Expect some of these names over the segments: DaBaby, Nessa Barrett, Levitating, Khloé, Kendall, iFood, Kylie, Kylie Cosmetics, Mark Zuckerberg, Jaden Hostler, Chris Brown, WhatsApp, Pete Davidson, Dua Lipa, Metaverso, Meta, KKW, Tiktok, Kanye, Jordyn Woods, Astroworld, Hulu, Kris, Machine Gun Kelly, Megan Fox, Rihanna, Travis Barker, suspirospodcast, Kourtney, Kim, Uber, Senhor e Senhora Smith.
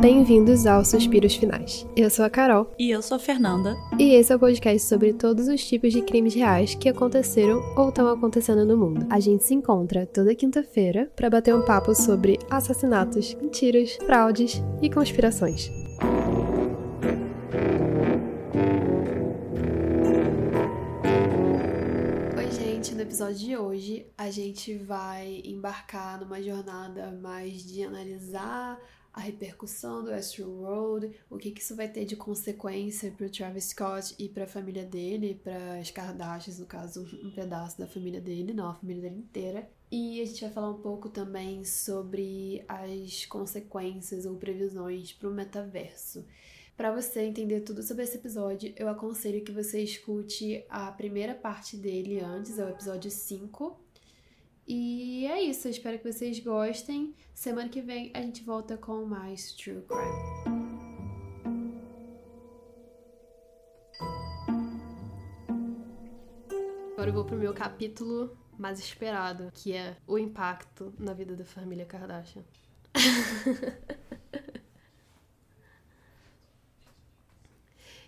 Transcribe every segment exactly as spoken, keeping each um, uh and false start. Bem-vindos ao Suspiros Finais. Eu sou a Carol. E eu sou a Fernanda. E esse é o podcast sobre todos os tipos de crimes reais que aconteceram ou estão acontecendo no mundo. A gente se encontra toda quinta-feira para bater um papo sobre assassinatos, mentiras, fraudes e conspirações. No episódio de hoje, a gente vai embarcar numa jornada mais de analisar a repercussão do Astroworld, o que, que isso vai ter de consequência para o Travis Scott e para a família dele, para as Kardashians, no caso, um pedaço da família dele, não, a família dele inteira. E a gente vai falar um pouco também sobre as consequências ou previsões para o metaverso. Para você entender tudo sobre esse episódio, eu aconselho que você escute a primeira parte dele antes, é o episódio cinco. E é isso, eu espero que vocês gostem. Semana que vem a gente volta com mais True Crime. Agora eu vou pro meu capítulo mais esperado, que é o impacto na vida da família Kardashian.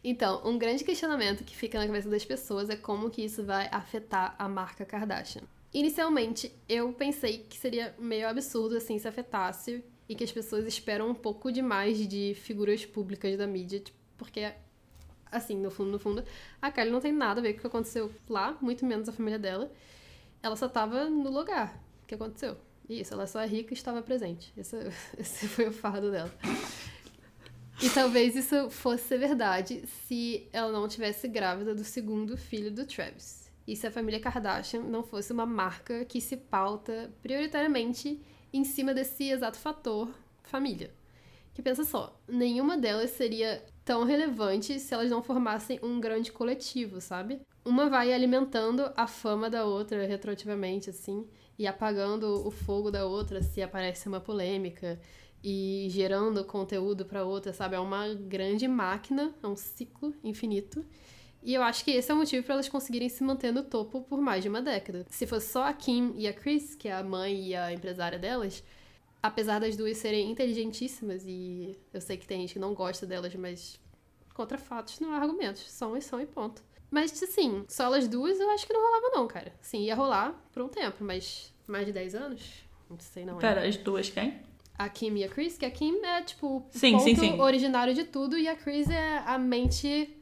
Então, um grande questionamento que fica na cabeça das pessoas é como que isso vai afetar a marca Kardashian. Inicialmente, eu pensei que seria meio absurdo, assim, se afetasse e que as pessoas esperam um pouco demais de figuras públicas da mídia, tipo, porque, assim, no fundo, no fundo, a Kylie não tem nada a ver com o que aconteceu lá, muito menos a família dela. Ela só tava no lugar que aconteceu. Isso, ela só é rica e estava presente. Esse, esse foi o fardo dela. E talvez isso fosse verdade se ela não tivesse grávida do segundo filho do Travis. E se a família Kardashian não fosse uma marca que se pauta prioritariamente em cima desse exato fator família. Que pensa só, nenhuma delas seria tão relevante se elas não formassem um grande coletivo, sabe? Uma vai alimentando a fama da outra retroativamente, assim, e apagando o fogo da outra se aparece uma polêmica. E gerando conteúdo pra outra, sabe? É uma grande máquina, é um ciclo infinito. E eu acho que esse é o motivo pra elas conseguirem se manter no topo por mais de uma década. Se fosse só a Kim e a Kris, que é a mãe e a empresária delas, apesar das duas serem inteligentíssimas, e eu sei que tem gente que não gosta delas, mas contra fatos não há argumentos, são e são e ponto. Mas, assim, só elas duas eu acho que não rolava não, cara. Sim, ia rolar por um tempo, mas mais de dez anos? Não sei não. Pera, as duas quem? A Kim e a Kris, que a Kim é, tipo, o sim, ponto sim, sim. originário de tudo, e a Kris é a mente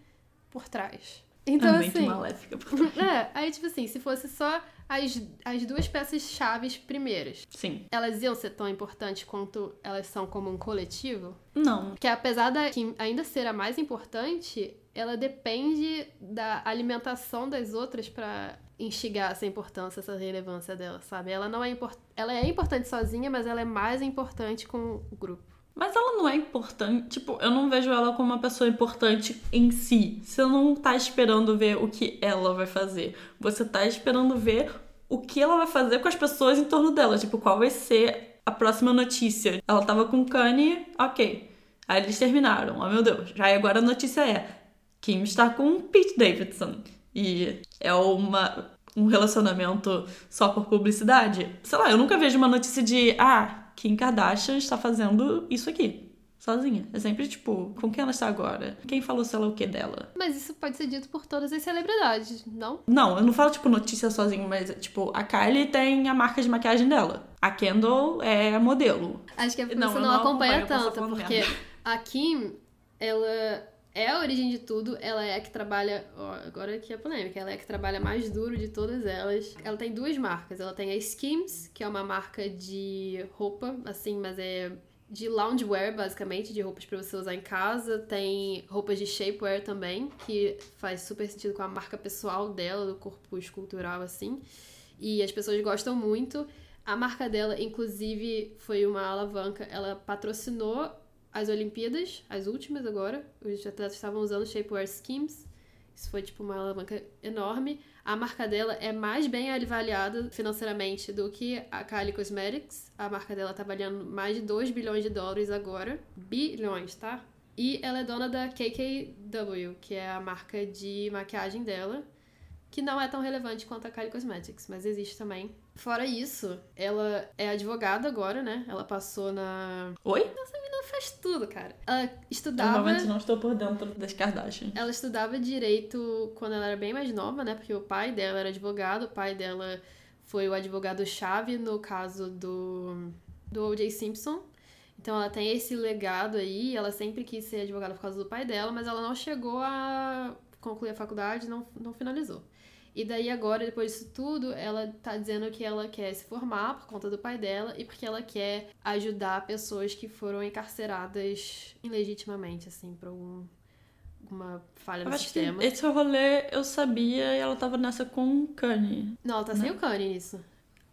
por trás. Então, a mente assim, maléfica por trás. É, aí, tipo assim, se fosse só as, as duas peças-chave primeiras, sim. elas iam ser tão importantes quanto elas são como um coletivo? Não. Porque apesar da Kim ainda ser a mais importante, ela depende da alimentação das outras pra instigar essa importância, essa relevância dela, sabe? Ela não é import... ela é importante sozinha, mas ela é mais importante com o grupo. Mas ela não é importante, tipo, eu não vejo ela como uma pessoa importante em si. Você não tá esperando ver o que ela vai fazer. Você tá esperando ver o que ela vai fazer com as pessoas em torno dela, tipo, qual vai ser a próxima notícia. Ela tava com Kanye, ok. Aí eles terminaram, oh meu Deus. Aí agora a notícia é Kim está com Pete Davidson. E é uma, um relacionamento só por publicidade. Sei lá, eu nunca vejo uma notícia de ah, Kim Kardashian está fazendo isso aqui, sozinha. É sempre tipo, com quem ela está agora? Quem falou sei lá o que dela? Mas isso pode ser dito por todas as celebridades, não? Não, eu não falo tipo notícia sozinha, mas tipo, a Kylie tem a marca de maquiagem dela. A Kendall é modelo. Acho que é porque não, você não, não acompanha tanto, porque a Kim, ela... é a origem de tudo, ela é a que trabalha... Ó, agora aqui é polêmica. Ela é a que trabalha mais duro de todas elas. Ela tem duas marcas. Ela tem a Skims, que é uma marca de roupa, assim, mas é de loungewear, basicamente, de roupas pra você usar em casa. Tem roupas de shapewear também, que faz super sentido com a marca pessoal dela, do corpo escultural, assim. E as pessoas gostam muito. A marca dela, inclusive, foi uma alavanca. Ela patrocinou as Olimpíadas, as últimas agora, os atletas estavam usando shapewear Skims. Isso foi, tipo, uma alavanca enorme. A marca dela é mais bem avaliada financeiramente do que a Kylie Cosmetics. A marca dela tá valendo mais de dois bilhões de dólares agora. Bilhões, tá? E ela é dona da K K W, que é a marca de maquiagem dela, que não é tão relevante quanto a Kylie Cosmetics, mas existe também. Fora isso, ela é advogada agora, né? Ela passou na... Oi? Nossa, menina foi faz tudo, cara. Ela estudava... Eu normalmente não estou por dentro das Kardashian. Ela estudava direito quando ela era bem mais nova, né? Porque o pai dela era advogado. O pai dela foi o advogado-chave no caso do, do O J. Simpson. Então ela tem esse legado aí. Ela sempre quis ser advogada por causa do pai dela, mas ela não chegou a concluir a faculdade, não, não finalizou. E daí agora, depois disso tudo, ela tá dizendo que ela quer se formar por conta do pai dela e porque ela quer ajudar pessoas que foram encarceradas ilegitimamente, assim, por algum, alguma falha no sistema. Acho que esse rolê eu sabia e ela tava nessa com o Kanye. Não, ela tá né? sem o Kanye nisso.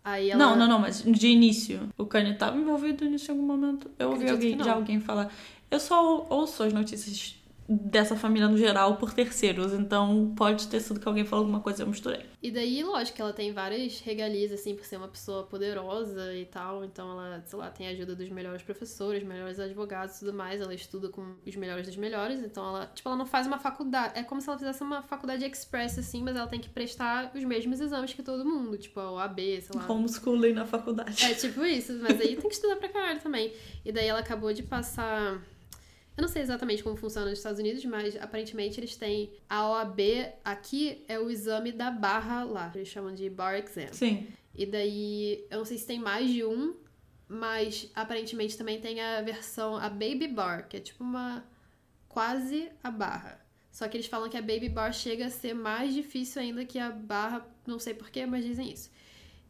Aí ela... Não, não, não, mas de início. O Kanye tava envolvido nisso em algum momento. Eu ouvi alguém, já alguém falar. Eu só ouço as notícias dessa família no geral por terceiros, então pode ter sido que alguém falou alguma coisa e eu misturei. E daí, lógico, ela tem várias regalias, assim, por ser uma pessoa poderosa e tal, então ela, sei lá, tem a ajuda dos melhores professores, melhores advogados e tudo mais, ela estuda com os melhores dos melhores, então ela, tipo, ela não faz uma faculdade, é como se ela fizesse uma faculdade express, assim, mas ela tem que prestar os mesmos exames que todo mundo, tipo, a O A B, sei lá. Homeschooling na faculdade. É, tipo isso, mas aí tem que estudar pra caralho também. E daí ela acabou de passar... Eu não sei exatamente como funciona nos Estados Unidos, mas aparentemente eles têm a O A B, aqui é o exame da barra lá, eles chamam de bar exam. Sim. E daí, eu não sei se tem mais de um, mas aparentemente também tem a versão, a baby bar, que é tipo uma, quase a barra. Só que eles falam que a baby bar chega a ser mais difícil ainda que a barra, não sei porquê, mas dizem isso.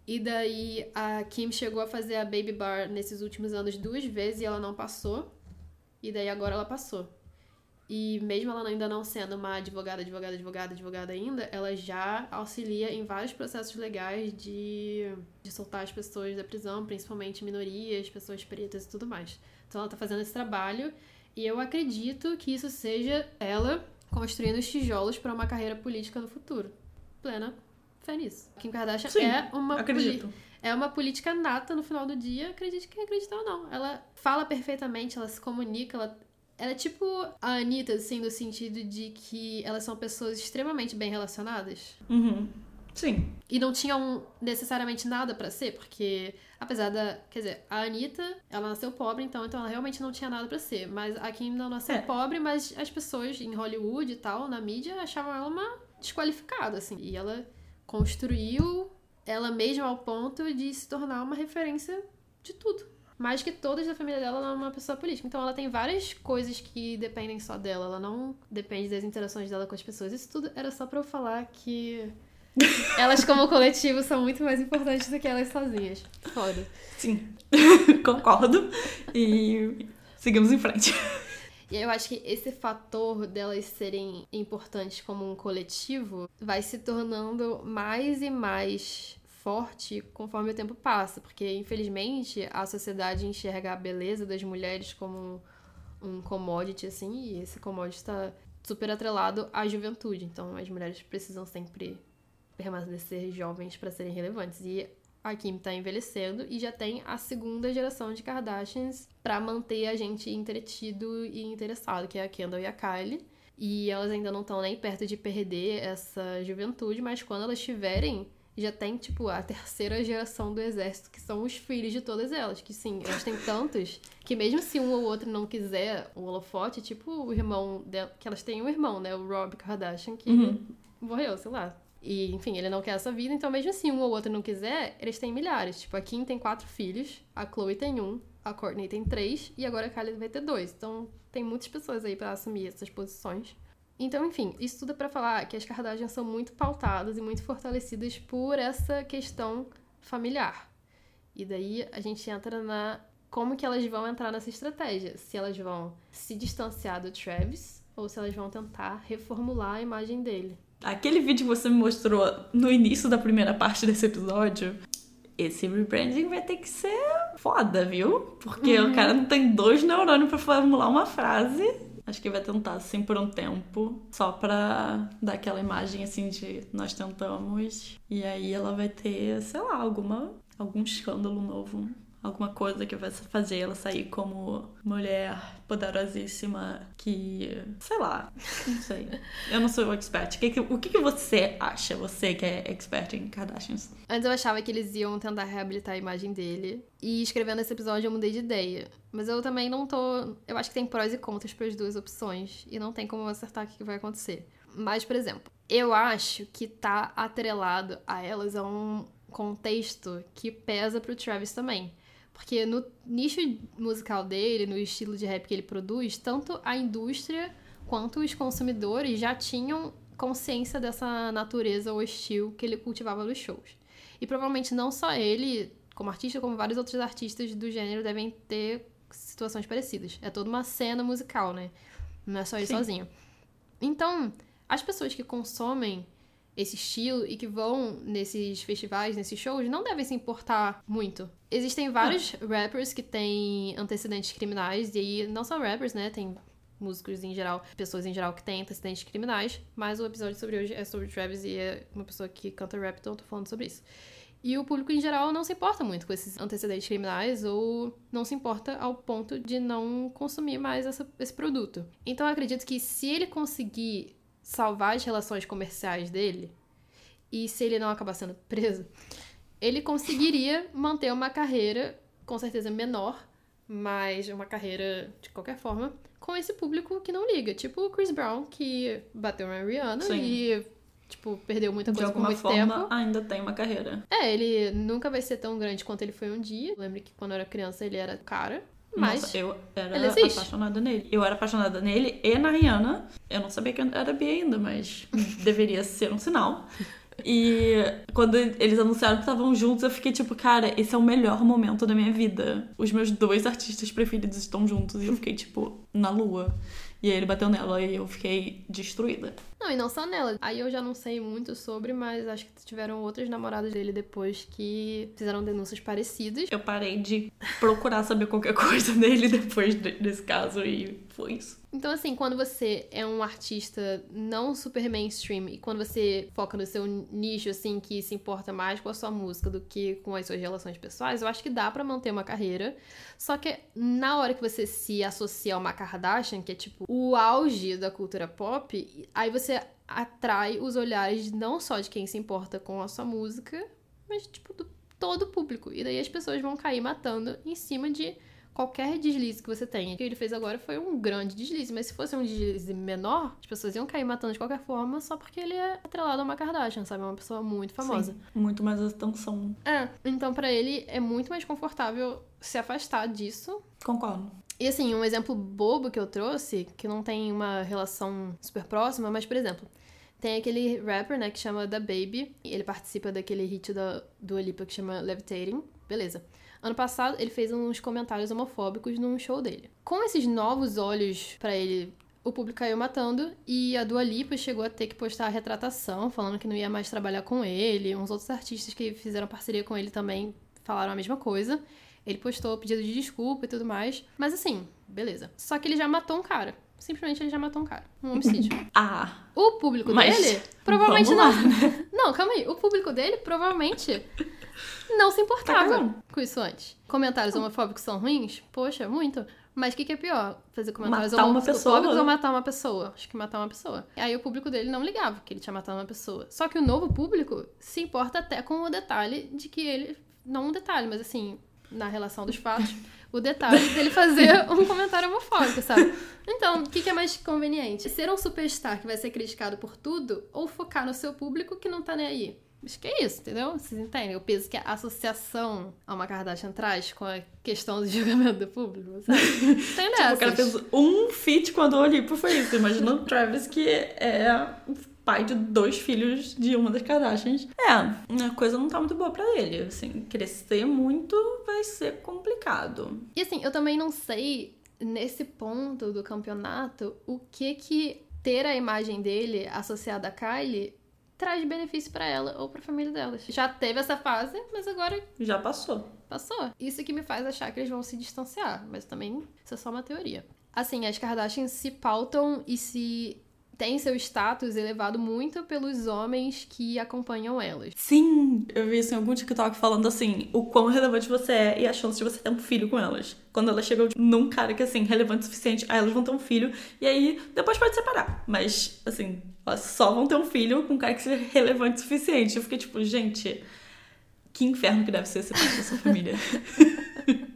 E daí, a Kim chegou a fazer a baby bar nesses últimos anos duas vezes e ela não passou. E daí agora ela passou. E mesmo ela ainda não sendo uma advogada, advogada, advogada, advogada ainda, ela já auxilia em vários processos legais de, de soltar as pessoas da prisão, principalmente minorias, pessoas pretas e tudo mais. Então ela tá fazendo esse trabalho e eu acredito que isso seja ela construindo os tijolos para uma carreira política no futuro. Plena fé nisso. Kim Kardashian Sim, é uma... acredito. Poli- É uma política nata no final do dia, acredite quem acreditar ou não. Ela fala perfeitamente, ela se comunica, ela, ela é tipo a Anitta, assim, no sentido de que elas são pessoas extremamente bem relacionadas. Uhum. Sim. E não tinham necessariamente nada pra ser, porque apesar da... Quer dizer, a Anitta, ela nasceu pobre, então, então ela realmente não tinha nada pra ser. Mas a Kim não nasceu é. pobre, mas as pessoas em Hollywood e tal, na mídia, achavam ela uma desqualificada, assim. E ela construiu... ela mesma ao ponto de se tornar uma referência de tudo. Mais que todas da família dela, ela é uma pessoa política. Então ela tem várias coisas que dependem só dela. Ela não depende das interações dela com as pessoas. Isso tudo era só pra eu falar que... elas como coletivo são muito mais importantes do que elas sozinhas. Foda. Sim. Concordo. E seguimos em frente. E eu acho que esse fator delas serem importantes como um coletivo vai se tornando mais e mais forte conforme o tempo passa. Porque, infelizmente, a sociedade enxerga a beleza das mulheres como um commodity, assim, e esse commodity está super atrelado à juventude. Então, as mulheres precisam sempre permanecer jovens para serem relevantes. E a Kim tá envelhecendo e já tem a segunda geração de Kardashians pra manter a gente entretido e interessado, que é a Kendall e a Kylie. E elas ainda não estão nem perto de perder essa juventude, mas quando elas tiverem, já tem, tipo, a terceira geração do exército, que são os filhos de todas elas. Que, sim, elas têm tantos que mesmo se um ou outro não quiser o holofote, tipo, o irmão dela... Que elas têm um irmão, né? O Rob Kardashian, que uhum. morreu, sei lá. E, enfim, ele não quer essa vida, então mesmo assim um ou outro não quiser, eles têm milhares. Tipo, a Kim tem quatro filhos, a Khloé tem um, a Kourtney tem três, e agora a Kylie vai ter dois. Então, tem muitas pessoas aí pra assumir essas posições. Então, enfim, isso tudo é pra falar que as Kardashians são muito pautadas e muito fortalecidas por essa questão familiar. E daí, a gente entra na... Como que elas vão entrar nessa estratégia? Se elas vão se distanciar do Travis, ou se elas vão tentar reformular a imagem dele. Aquele vídeo que você me mostrou no início da primeira parte desse episódio, esse rebranding vai ter que ser foda, viu? Porque uhum. o cara não tem dois neurônios pra formular uma frase. Acho que vai tentar, assim, por um tempo, só pra dar aquela imagem, assim, de nós tentamos. E aí ela vai ter, sei lá, alguma, algum escândalo novo alguma coisa que vai fazer ela sair como mulher poderosíssima que... sei lá, não sei. Eu não sou expert. O que, o que você acha? Você que é expert em Kardashians. Antes eu achava que eles iam tentar reabilitar a imagem dele. E escrevendo esse episódio eu mudei de ideia. Mas eu também não tô... Eu acho que tem prós e contras para as duas opções. E não tem como acertar o que vai acontecer. Mas, por exemplo, eu acho que tá atrelado a elas a um contexto que pesa pro Travis também. Porque no nicho musical dele, no estilo de rap que ele produz, tanto a indústria quanto os consumidores já tinham consciência dessa natureza hostil que ele cultivava nos shows. E provavelmente não só ele, como artista, como vários outros artistas do gênero devem ter situações parecidas. É toda uma cena musical, né? Não é só ele Sim. sozinho. Então, as pessoas que consomem esse estilo e que vão nesses festivais, nesses shows, não devem se importar muito. Existem vários rappers que têm antecedentes criminais, e aí não só rappers, né? Tem músicos em geral, pessoas em geral que têm antecedentes criminais, mas o episódio sobre hoje é sobre Travis e é uma pessoa que canta rap, então eu tô falando sobre isso. E o público em geral não se importa muito com esses antecedentes criminais ou não se importa ao ponto de não consumir mais essa, esse produto. Então eu acredito que se ele conseguir salvar as relações comerciais dele, e se ele não acabar sendo preso, ele conseguiria manter uma carreira, com certeza menor, mas uma carreira de qualquer forma, com esse público que não liga. Tipo o Chris Brown, que bateu na Rihanna Sim. e, tipo, perdeu muita coisa por muito tempo. De alguma forma, ainda tem uma carreira. É, ele nunca vai ser tão grande quanto ele foi um dia. Eu lembro que quando eu era criança ele era cara. Mas Nossa, eu era apaixonada nele. Eu era apaixonada nele e na Rihanna. Eu não sabia que era bi ainda, mas deveria ser um sinal. E quando eles anunciaram que estavam juntos, eu fiquei tipo, cara, esse é o melhor momento da minha vida. Os meus dois artistas preferidos estão juntos. E eu fiquei, tipo, na lua. E aí ele bateu nela e eu fiquei destruída. Não, e não só nela. Aí eu já não sei muito sobre, mas acho que tiveram outras namoradas dele depois que fizeram denúncias parecidas. Eu parei de procurar saber qualquer coisa dele depois desse caso e foi isso. Então, assim, quando você é um artista não super mainstream e quando você foca no seu nicho, assim, que se importa mais com a sua música do que com as suas relações pessoais, eu acho que dá pra manter uma carreira. Só que na hora que você se associa a uma Kardashian, que é, tipo, o auge da cultura pop, aí você atrai os olhares não só de quem se importa com a sua música, mas, tipo, do todo o público. E daí as pessoas vão cair matando em cima de... qualquer deslize que você tenha. O que ele fez agora foi um grande deslize, mas se fosse um deslize menor, as pessoas iam cair matando de qualquer forma só porque ele é atrelado a uma Kardashian, sabe? É uma pessoa muito famosa. Sim, muito mais atenção. É, então pra ele é muito mais confortável se afastar disso. Concordo. E assim, um exemplo bobo que eu trouxe, que não tem uma relação super próxima, mas por exemplo... tem aquele rapper, né, que chama DaBaby. Ele participa daquele hit da Dua Lipa que chama Levitating. Beleza. Ano passado, ele fez uns comentários homofóbicos num show dele. Com esses novos olhos pra ele, o público caiu matando. E a Dua Lipa chegou a ter que postar a retratação, falando que não ia mais trabalhar com ele. Uns outros artistas que fizeram parceria com ele também falaram a mesma coisa. Ele postou pedido de desculpa e tudo mais. Mas assim, beleza. Só que ele já matou um cara. Simplesmente ele já matou um cara. Um homicídio. Ah. O público mas dele... provavelmente não. Lá, né? Não, calma aí. O público dele provavelmente não se importava tá com isso antes. Comentários homofóbicos são ruins? Poxa, muito. Mas o que, que é pior? Fazer comentários matar homofóbicos uma pessoa, ou matar uma pessoa? Acho que matar uma pessoa. Aí o público dele não ligava que ele tinha matado uma pessoa. Só que o novo público se importa até com o detalhe de que ele... não um detalhe, mas assim... na relação dos fatos, o detalhe dele fazer um comentário homofóbico, sabe? Então, o que, que é mais conveniente? Ser um superstar que vai ser criticado por tudo ou focar no seu público que não tá nem aí? Acho que é isso, entendeu? Vocês entendem o peso que a associação a uma Kardashian traz com a questão do julgamento do público, sabe? Tem dessas. Tipo, o cara fez um feat quando olhei pro foi isso. Imagina o Travis que é... pai de dois filhos de uma das Kardashians. É, a coisa não tá muito boa pra ele, assim, crescer muito vai ser complicado. E assim, eu também não sei, nesse ponto do campeonato, o que que ter a imagem dele associada a Kylie traz benefício pra ela ou pra família delas. Já teve essa fase, mas agora... já passou. Passou. Isso que me faz achar que eles vão se distanciar, mas também isso é só uma teoria. Assim, as Kardashians se pautam e se... tem seu status elevado muito pelos homens que acompanham elas. Sim, eu vi isso em algum TikTok falando assim, o quão relevante você é e a chance de você ter um filho com elas. Quando elas chegam num cara que, assim, relevante o suficiente, aí elas vão ter um filho, e aí depois pode separar. Mas, assim, elas só vão ter um filho com um cara que seja relevante o suficiente. Eu fiquei tipo, gente, que inferno que deve ser separar da sua família.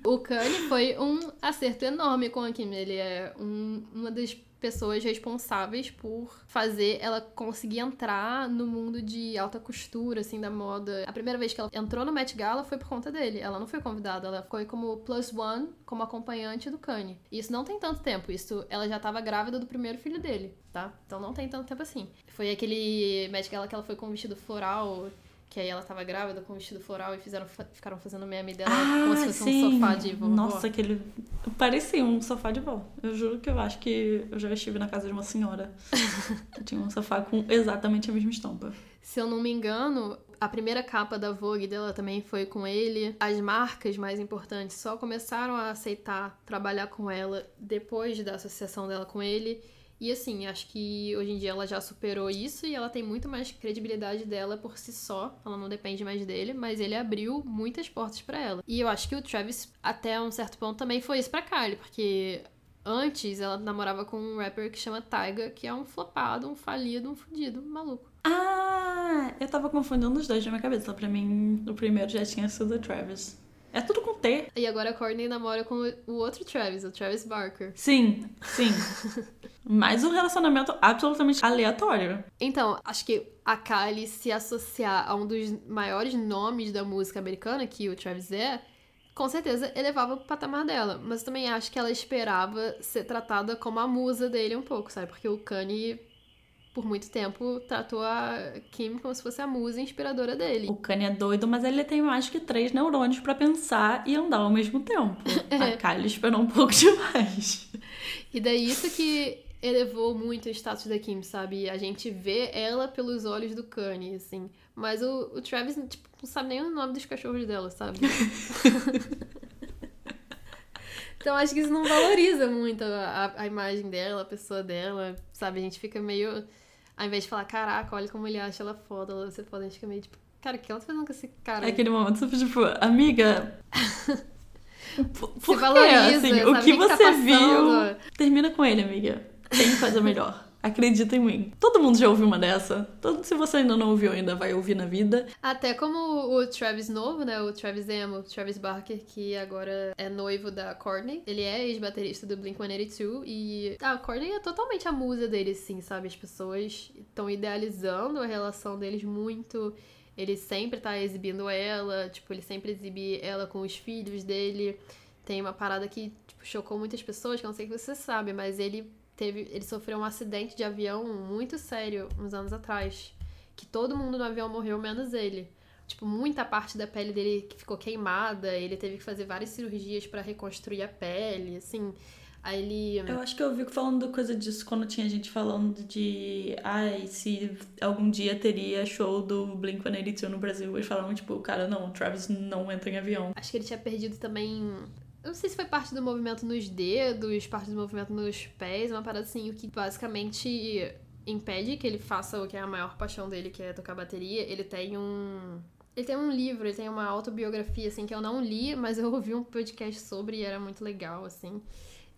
O Kanye foi um acerto enorme com a Kim. Ele é um, uma das pessoas responsáveis por fazer ela conseguir entrar no mundo de alta costura, assim, da moda. A primeira vez que ela entrou no Met Gala foi por conta dele. Ela não foi convidada, ela ficou como plus one, como acompanhante do Kanye. E isso não tem tanto tempo, isso, ela já estava grávida do primeiro filho dele, tá? Então não tem tanto tempo assim. Foi aquele Met Gala que ela foi com um vestido floral, que aí ela tava grávida com um vestido floral e fizeram, ficaram fazendo meme dela ah, como se fosse sim. um sofá de vó. Nossa, aquele... Parecia um sofá de vó. Eu juro que eu acho que eu já estive na casa de uma senhora que tinha um sofá com exatamente a mesma estampa. Se eu não me engano, a primeira capa da Vogue dela também foi com ele. As marcas mais importantes só começaram a aceitar trabalhar com ela depois da associação dela com ele. E assim, acho que hoje em dia ela já superou isso e ela tem muito mais credibilidade dela por si só. Ela não depende mais dele, mas ele abriu muitas portas pra ela. E eu acho que o Travis, até um certo ponto, também foi isso pra Kylie, porque antes ela namorava com um rapper que chama Tyga, que é um flopado, um falido, um fudido, um maluco. Ah, eu tava confundindo os dois na minha cabeça. Pra mim, o primeiro já tinha sido o Travis. É tudo com T. E agora a Kourtney namora com o outro Travis, o Travis Barker. Sim, sim. Mais um relacionamento absolutamente aleatório. Então, acho que a Kylie se associar a um dos maiores nomes da música americana, que o Travis é, com certeza elevava o patamar dela. Mas também acho que ela esperava ser tratada como a musa dele um pouco, sabe? Porque o Kanye, por muito tempo, tratou a Kim como se fosse a musa inspiradora dele. O Kanye é doido, mas ele tem mais que três neurônios pra pensar e andar ao mesmo tempo. É. A Kylie esperou um pouco demais. E daí isso que elevou muito o status da Kim, sabe? A gente vê ela pelos olhos do Kanye, assim. Mas o, o Travis, tipo, não sabe nem o nome dos cachorros dela, sabe? Então acho que isso não valoriza muito a, a imagem dela, a pessoa dela, sabe? A gente fica meio... Ao invés de falar, caraca, olha como ele acha ela foda, ela ser foda, a gente fica meio tipo, cara, o que ela tá fazendo com esse cara? É aquele momento, tipo, amiga... Por, por se valoriza, quê? Assim, o que, que você tá viu? Termina com ele, amiga. Tem coisa melhor. Acredita em mim. Todo mundo já ouviu uma dessa. Todo, se você ainda não ouviu, ainda vai ouvir na vida. Até como o Travis novo, né? O Travis Emo, o Travis Barker, que agora é noivo da Kourtney. Ele é ex-baterista do Blink cento e oitenta e dois e a Kourtney é totalmente a musa dele, sim, sabe? As pessoas estão idealizando a relação deles muito. Ele sempre tá exibindo ela, tipo, ele sempre exibe ela com os filhos dele. Tem uma parada que, tipo, chocou muitas pessoas, que eu não sei se você sabe, mas ele teve, ele sofreu um acidente de avião muito sério uns anos atrás, que todo mundo no avião morreu, menos ele. Tipo, muita parte da pele dele ficou queimada, ele teve que fazer várias cirurgias pra reconstruir a pele, assim. Aí ele... Eu acho que eu ouvi falando coisa disso quando tinha gente falando de ai, se algum dia teria show do Blink cento e oitenta e dois no Brasil. Eles falavam, tipo, cara, não, o Travis não entra em avião. Acho que ele tinha perdido também... Eu não sei se foi parte do movimento nos dedos, parte do movimento nos pés, uma parada assim, o que basicamente impede que ele faça o que é a maior paixão dele, que é tocar bateria. Ele tem um... Ele tem um livro, ele tem uma autobiografia, assim, que eu não li, mas eu ouvi um podcast sobre e era muito legal, assim...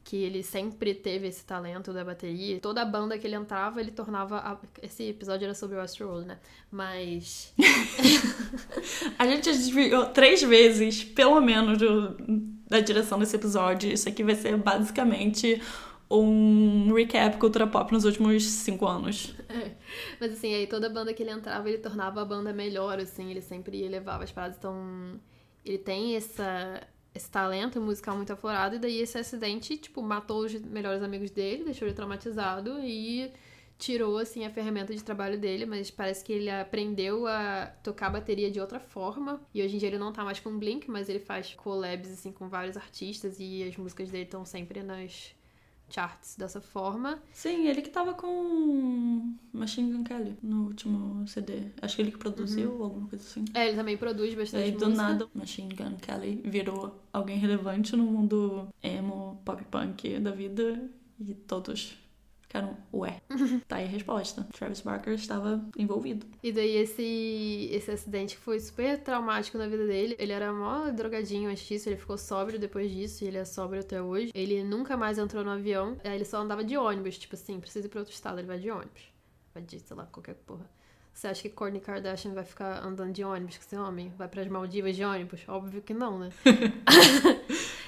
que ele sempre teve esse talento da bateria. Toda a banda que ele entrava, ele tornava... A... Esse episódio era sobre o Astroworld, né? Mas... A gente desviou três vezes, pelo menos, do... da direção desse episódio. Isso aqui vai ser basicamente um recap cultura pop nos últimos cinco anos. É. Mas assim, aí toda banda que ele entrava, ele tornava a banda melhor, assim. Ele sempre elevava as paradas. Então, ele tem essa... esse talento musical muito aflorado, e daí esse acidente, tipo, matou os melhores amigos dele, deixou ele traumatizado e tirou, assim, a ferramenta de trabalho dele, mas parece que ele aprendeu a tocar a bateria de outra forma, e hoje em dia ele não tá mais com Blink, mas ele faz collabs, assim, com vários artistas, e as músicas dele estão sempre nas charts dessa forma. Sim, ele que tava com Machine Gun Kelly no último C D. Acho que ele que produziu, uhum. alguma coisa assim. É, ele também produz bastante aí, música. Aí do nada, Machine Gun Kelly virou alguém relevante no mundo emo, pop punk da vida e todos Ficaram, ué, tá aí a resposta. Travis Barker estava envolvido. E daí esse, esse acidente foi super traumático na vida dele. Ele era mó drogadinho antes disso, ele ficou sóbrio depois disso, e ele é sóbrio até hoje. Ele nunca mais entrou no avião, ele só andava de ônibus, tipo assim, precisa ir pra outro estado, ele vai de ônibus. Vai de, sei lá, qualquer porra. Você acha que Kourtney Kardashian vai ficar andando de ônibus com esse homem? Vai pras Maldivas de ônibus? Óbvio que não, né?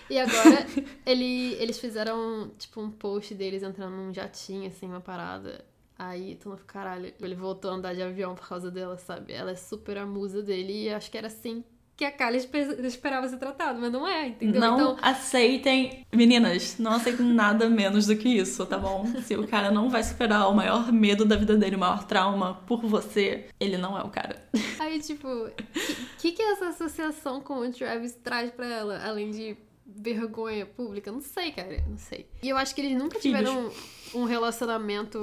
E agora, ele, eles fizeram, tipo, um post deles entrando num jatinho, assim, uma parada. Aí, tu não fica, caralho, ele voltou a andar de avião por causa dela, sabe? Ela é super a musa dele e acho que era assim que a Kylie esperava ser tratada, mas não é, entendeu? Não então... aceitem... Meninas, não aceitem nada menos do que isso, tá bom? Se o cara não vai superar o maior medo da vida dele, o maior trauma por você, ele não é o cara. Aí, tipo, o que, que essa associação com o Travis traz pra ela, além de... vergonha pública? Não sei, cara. Não sei. E eu acho que eles nunca tiveram um, um relacionamento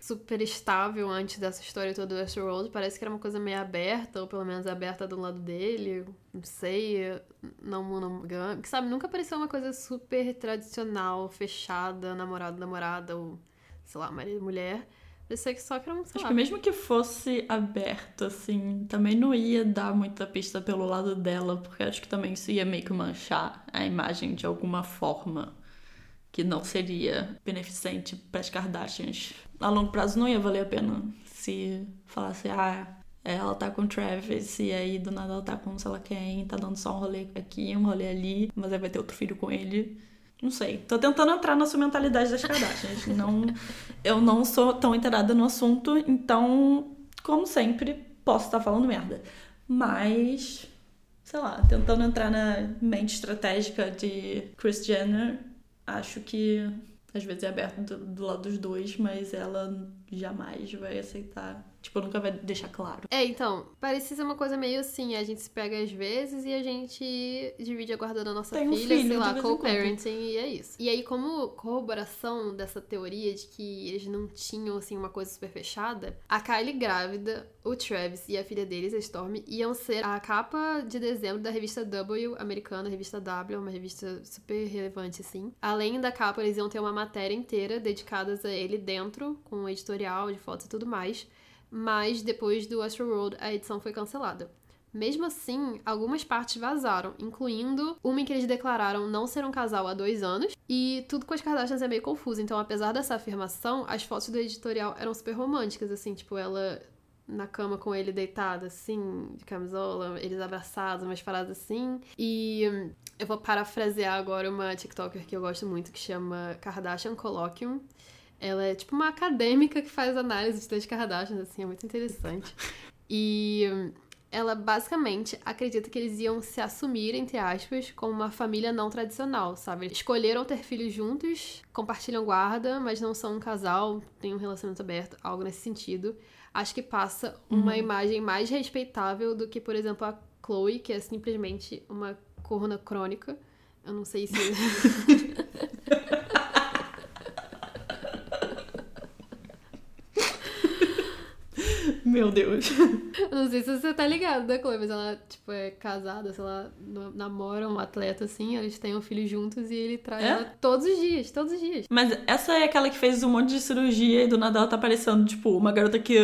super estável antes dessa história toda do Astroworld. Parece que era uma coisa meio aberta, ou pelo menos aberta do lado dele. Não sei. Não monogâmico. Sabe? Nunca pareceu uma coisa super tradicional, fechada, namorado, namorada, ou sei lá, marido, mulher. Parecia que só que era um, sei acho lá. Que mesmo que fosse aberto, assim, também não ia dar muita pista pelo lado dela, porque acho que também isso ia meio que manchar a imagem de alguma forma que não seria beneficente pras Kardashians. A longo prazo não ia valer a pena se falasse, ah, ela tá com o Travis e aí do nada ela tá com sei lá quem, tá dando só um rolê aqui, um rolê ali, mas aí vai ter outro filho com ele. Não sei. Tô tentando entrar na sua mentalidade das Kardashians. Não, eu não sou tão inteirada no assunto, então, como sempre, posso estar falando merda. Mas, sei lá, tentando entrar na mente estratégica de Kris Jenner, acho que às vezes é aberto do, do lado dos dois, mas ela jamais vai aceitar. Tipo, nunca vai deixar claro. É, então, parecia ser uma coisa meio assim, a gente se pega às vezes e a gente divide a guarda da nossa Tem filha, um filho, sei lá, co-parenting, e é isso. E aí, como corroboração dessa teoria de que eles não tinham, assim, uma coisa super fechada, a Kylie grávida, o Travis e a filha deles, a Storm, iam ser a capa de dezembro da revista W, americana, a revista W, uma revista super relevante, assim. Além da capa, eles iam ter uma matéria inteira dedicadas a ele dentro, com um editorial de fotos e tudo mais. Mas depois do Astroworld, a edição foi cancelada. Mesmo assim, algumas partes vazaram, incluindo uma em que eles declararam não ser um casal há dois anos. E tudo com as Kardashians é meio confuso. Então, apesar dessa afirmação, as fotos do editorial eram super românticas, assim. Tipo, ela na cama com ele deitada, assim, de camisola, eles abraçados, umas paradas assim. E eu vou parafrasear agora uma TikToker que eu gosto muito, que chama Kardashian Colloquium. Ela é tipo uma acadêmica que faz análises das Kardashians, assim, é muito interessante. E ela basicamente acredita que eles iam se assumir, entre aspas, como uma família não tradicional, sabe? Eles escolheram ter filhos juntos, compartilham guarda, mas não são um casal, têm um relacionamento aberto, algo nesse sentido. Acho que passa uma uhum. imagem mais respeitável do que, por exemplo, a Khloé, que é simplesmente uma corna crônica. Eu não sei se... Meu Deus. Não sei se você tá ligado da Khloé, mas ela, tipo, é casada, sei lá, namora um atleta, assim, eles têm um filho juntos e ele traz é? ela todos os dias, todos os dias. Mas essa é aquela que fez um monte de cirurgia e do nada ela tá parecendo, tipo, uma garota que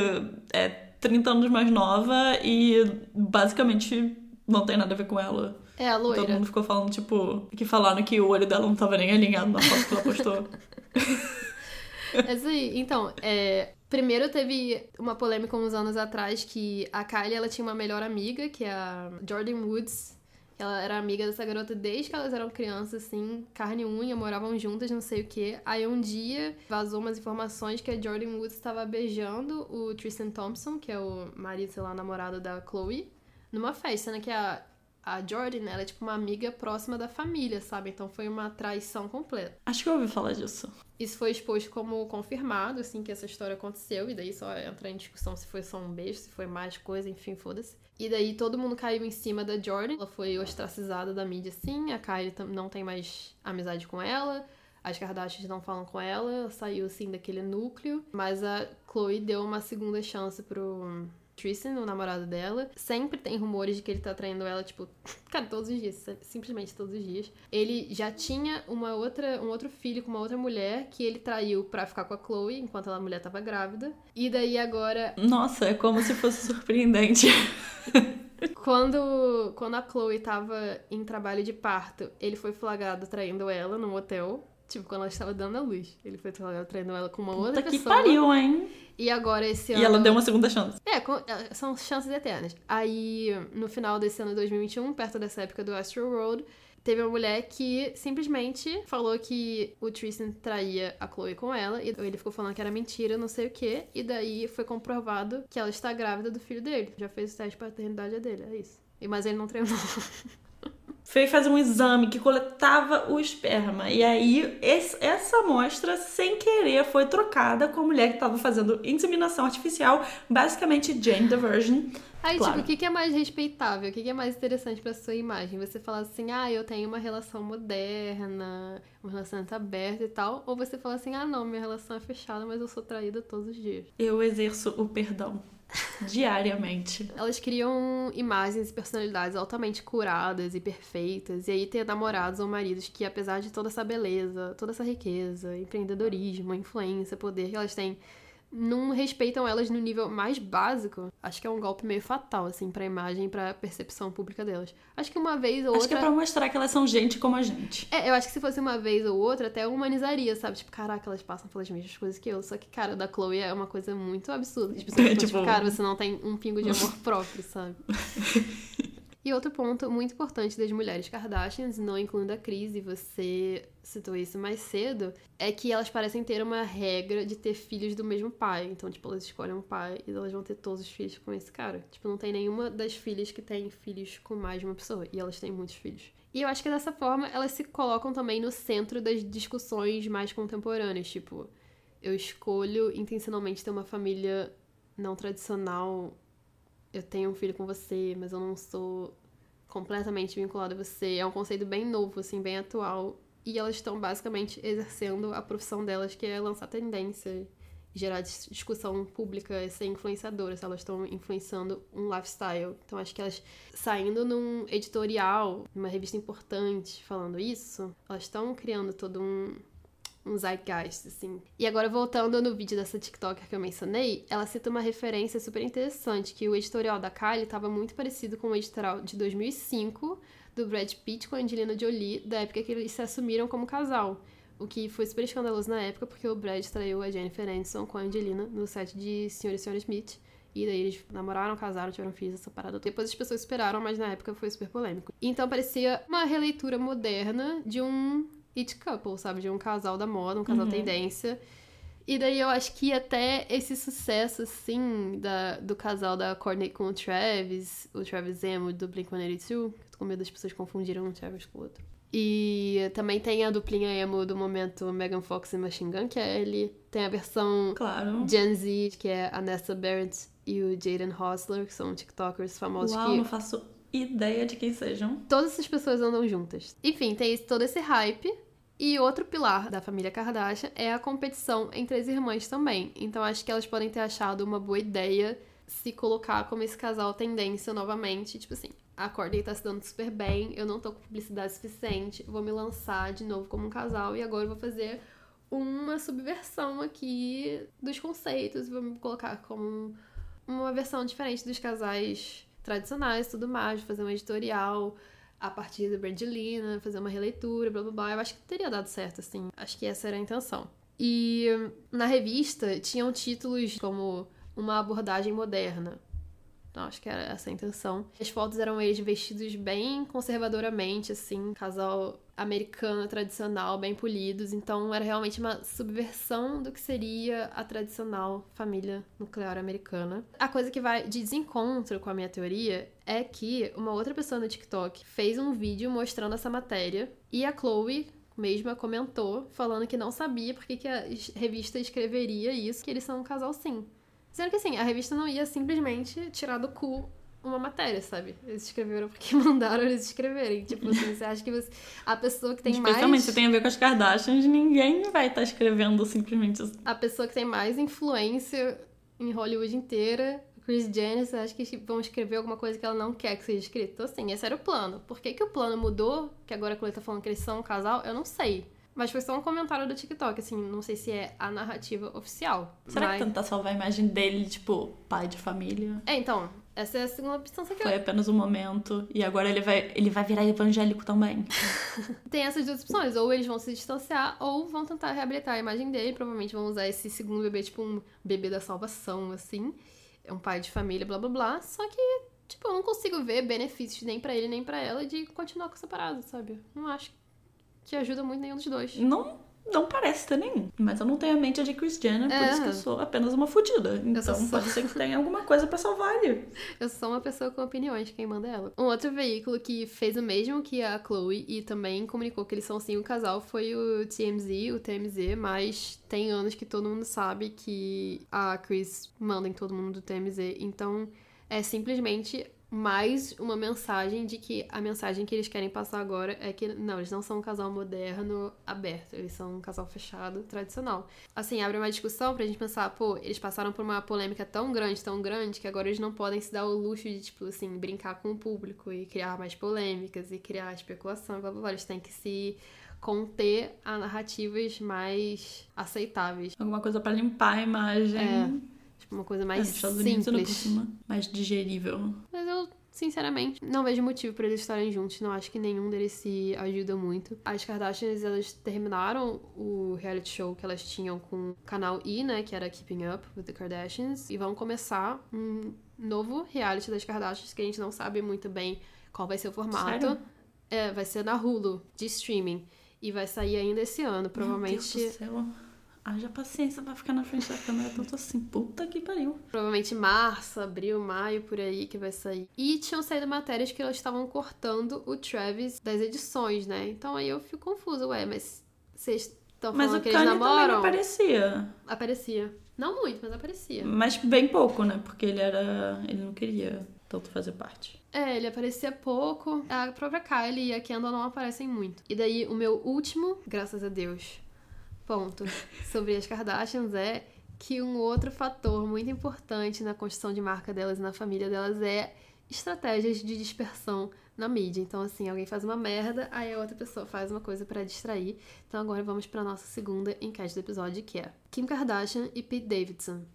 é trinta anos mais nova e basicamente não tem nada a ver com ela. É, a loira. Todo mundo ficou falando, tipo, que falaram que o olho dela não tava nem alinhado na foto que ela postou. É isso aí. Então, é... primeiro teve uma polêmica uns anos atrás que a Kylie, ela tinha uma melhor amiga, que é a Jordyn Woods. Ela era amiga dessa garota desde que elas eram crianças, assim, carne e unha, moravam juntas, não sei o quê. Aí um dia vazou umas informações que a Jordyn Woods estava beijando o Tristan Thompson, que é o marido, sei lá, namorado da Khloé, numa festa, né? Que a, a Jordyn, ela é tipo uma amiga próxima da família, sabe? Então foi uma traição completa. Acho que eu ouvi falar disso. Isso foi exposto como confirmado, assim, que essa história aconteceu. E daí só entra em discussão se foi só um beijo, se foi mais coisa, enfim, foda-se. E daí todo mundo caiu em cima da Jordyn. Ela foi ostracizada da mídia, assim. A Kylie não tem mais amizade com ela. As Kardashians não falam com ela. Ela saiu, assim, daquele núcleo. Mas a Khloé deu uma segunda chance pro Tristan, o namorado dela. Sempre tem rumores de que ele tá traindo ela, tipo, cara, todos os dias, simplesmente todos os dias. Ele já tinha uma outra, um outro filho com uma outra mulher que ele traiu pra ficar com a Khloé, enquanto a mulher tava grávida. E daí agora... Nossa, é como se fosse surpreendente. Quando, quando a Khloé tava em trabalho de parto, ele foi flagrado traindo ela num hotel. Tipo, quando ela estava dando a luz. Ele foi flagrado traindo ela com uma Puta outra pessoa. Puta que pariu, hein? E agora esse ano... E ela deu uma segunda chance. É, são chances eternas. Aí, no final desse ano de dois mil e vinte e um, perto dessa época do Astroworld, teve uma mulher que simplesmente falou que o Tristan traía a Khloé com ela. E ele ficou falando que era mentira, não sei o quê. E daí foi comprovado que ela está grávida do filho dele. Já fez o teste de paternidade dele, é isso. Mas ele não traiu não. Foi fazer um exame que coletava o esperma. E aí, esse, essa amostra, sem querer, foi trocada com a mulher que estava fazendo inseminação artificial. Basicamente, Jane the Virgin. Aí, claro. Tipo, o que, que é mais respeitável? O que, que é mais interessante pra sua imagem? Você falar assim, ah, eu tenho uma relação moderna, uma relação aberta e tal. Ou você fala assim, ah, não, minha relação é fechada, mas eu sou traída todos os dias. Eu exerço o perdão. Diariamente. Elas criam imagens e personalidades altamente curadas e perfeitas. E aí tem namorados ou maridos que, apesar de toda essa beleza, toda essa riqueza, empreendedorismo, influência, poder que elas têm, não respeitam elas no nível mais básico. Acho que é um golpe meio fatal, assim, pra imagem, pra percepção pública delas. Acho que uma vez ou outra... Acho que é pra mostrar que elas são gente como a gente. É, eu acho que se fosse uma vez ou outra, até eu humanizaria, sabe? Tipo, caraca, elas passam pelas mesmas coisas que eu. Só que, cara, da Khloé é uma coisa muito absurda. As pessoas é, tipo... tipo, cara, você não tem um pingo de amor próprio, sabe? E outro ponto muito importante das mulheres Kardashians, não incluindo a Kris, você citou isso mais cedo, é que elas parecem ter uma regra de ter filhos do mesmo pai. Então, tipo, elas escolhem um pai e elas vão ter todos os filhos com esse cara. Tipo, não tem nenhuma das filhas que tem filhos com mais de uma pessoa. E elas têm muitos filhos. E eu acho que dessa forma elas se colocam também no centro das discussões mais contemporâneas. Tipo, eu escolho intencionalmente ter uma família não tradicional... Eu tenho um filho com você, mas eu não sou completamente vinculada a você. É um conceito bem novo, assim, bem atual. E elas estão basicamente exercendo a profissão delas, que é lançar tendência, gerar discussão pública, ser influenciadoras. Elas estão influenciando um lifestyle. Então, acho que elas saindo num editorial, numa revista importante falando isso, elas estão criando todo um... um zeitgeist, assim. E agora, voltando no vídeo dessa TikToker que eu mencionei, ela cita uma referência super interessante, que o editorial da Kylie estava muito parecido com o editorial de dois mil e cinco, do Brad Pitt com a Angelina Jolie, da época que eles se assumiram como casal. O que foi super escandaloso na época, porque o Brad traiu a Jennifer Aniston com a Angelina no set de Senhor e Senhora Smith. E daí eles namoraram, casaram, tiveram filhos, essa parada. Depois as pessoas esperaram, mas na época foi super polêmico. Então parecia uma releitura moderna de um... It couple, sabe? De um casal da moda, um casal uhum. tendência. E daí eu acho que até esse sucesso, assim, da, do casal da Kourtney com o Travis, o Travis Emo do Blink cento e oitenta e dois, tô com medo das pessoas confundirem um Travis com o outro. E também tem a duplinha emo do momento Megan Fox e Machine Gun Kelly. Tem a versão claro. Gen Z, que é a Nessa Barrett e o Jaden Hostler, que são tiktokers famosos. Uau, que... não faço ideia de quem sejam. Todas essas pessoas andam juntas. Enfim, tem todo esse hype. E outro pilar da família Kardashian é a competição entre as irmãs também. Então acho que elas podem ter achado uma boa ideia se colocar como esse casal tendência novamente. Tipo assim, a Kourtney tá se dando super bem, eu não tô com publicidade suficiente, vou me lançar de novo como um casal e agora eu vou fazer uma subversão aqui dos conceitos. Vou me colocar como uma versão diferente dos casais tradicionais e tudo mais, fazer um editorial... a partir da Brangelina, fazer uma releitura, blá blá blá. Eu acho que teria dado certo, assim. Acho que essa era a intenção. E na revista tinham títulos como Uma Abordagem Moderna. Não, acho que era essa a intenção. As fotos eram eles vestidos bem conservadoramente, assim. Casal americano, tradicional, bem polidos. Então era realmente uma subversão do que seria a tradicional família nuclear americana. A coisa que vai de desencontro com a minha teoria é que uma outra pessoa no TikTok fez um vídeo mostrando essa matéria. E a Khloé mesma comentou, falando que não sabia porque que a revista escreveria isso, que eles são um casal sim. Sendo que, assim, a revista não ia simplesmente tirar do cu uma matéria, sabe? Eles escreveram porque mandaram eles escreverem. Tipo assim, você acha que você... a pessoa que tem mais... Especialmente se tem a ver com as Kardashians, ninguém vai estar escrevendo simplesmente assim. A pessoa que tem mais influência em Hollywood inteira, Kris Jenner, acho que vão escrever alguma coisa que ela não quer que seja escrita. Então, assim, esse era o plano. Por que, que o plano mudou? Que agora a Khloé tá falando que eles são um casal? Eu não sei. Mas foi só um comentário do TikTok, assim, não sei se é a narrativa oficial. Será mas... que tentar salvar a imagem dele, tipo, pai de família? É, então, essa é a segunda opção. Foi eu... apenas um momento, e agora ele vai, ele vai virar evangélico também. Tem essas duas opções, ou eles vão se distanciar, ou vão tentar reabilitar a imagem dele, provavelmente vão usar esse segundo bebê, tipo, um bebê da salvação, assim, é um pai de família, blá blá blá, só que, tipo, eu não consigo ver benefícios nem pra ele, nem pra ela de continuar com separado, sabe? Não acho que... que ajuda muito nenhum dos dois. Não, não parece ter nenhum. Mas eu não tenho a mente de Kris Jenner, por é. isso que eu sou apenas uma fodida. Então só... pode ser que tenha alguma coisa pra salvar ele. Eu sou uma pessoa com opiniões, quem manda ela. Um outro veículo que fez o mesmo que a Khloé e também comunicou que eles são sim um casal foi o T M Z, o T M Z, mas tem anos que todo mundo sabe que a Kris manda em todo mundo do T M Z. Então é simplesmente... mais uma mensagem de que a mensagem que eles querem passar agora é que não, eles não são um casal moderno aberto, eles são um casal fechado, tradicional. Assim, abre uma discussão pra gente pensar, pô, eles passaram por uma polêmica tão grande, tão grande, que agora eles não podem se dar o luxo de, tipo, assim, brincar com o público e criar mais polêmicas e criar especulação, blá blá blá, eles têm que se... conter a narrativas mais aceitáveis. Alguma coisa pra limpar a imagem. É. Uma coisa mais é, simples. Unidos, mais digerível. Mas eu, sinceramente, não vejo motivo pra eles estarem juntos. Não acho que nenhum deles se ajuda muito. As Kardashians, elas terminaram o reality show que elas tinham com o canal E, né? Que era Keeping Up with the Kardashians. E vão começar um novo reality das Kardashians que a gente não sabe muito bem qual vai ser o formato. Sério? É, vai ser na Hulu, de streaming. E vai sair ainda esse ano, provavelmente... Meu Deus do céu. Haja paciência pra ficar na frente da câmera tanto assim, puta que pariu. Provavelmente março, abril, maio, por aí que vai sair. E tinham saído matérias que elas estavam cortando o Travis das edições, né? Então aí eu fico confusa, ué, mas vocês estão falando que eles namoram? Mas o Kanye também aparecia. Aparecia. Não muito, mas aparecia. Mas bem pouco, né? Porque ele era... ele não queria... tanto fazer parte. É, ele aparecia pouco. A própria Kylie e a Kendall não aparecem muito. E daí o meu último, graças a Deus, ponto sobre as Kardashians é que um outro fator muito importante na construção de marca delas e na família delas é estratégias de dispersão na mídia. Então, assim, alguém faz uma merda, aí a outra pessoa faz uma coisa pra distrair. Então agora vamos pra nossa segunda enquete do episódio, que é Kim Kardashian e Pete Davidson.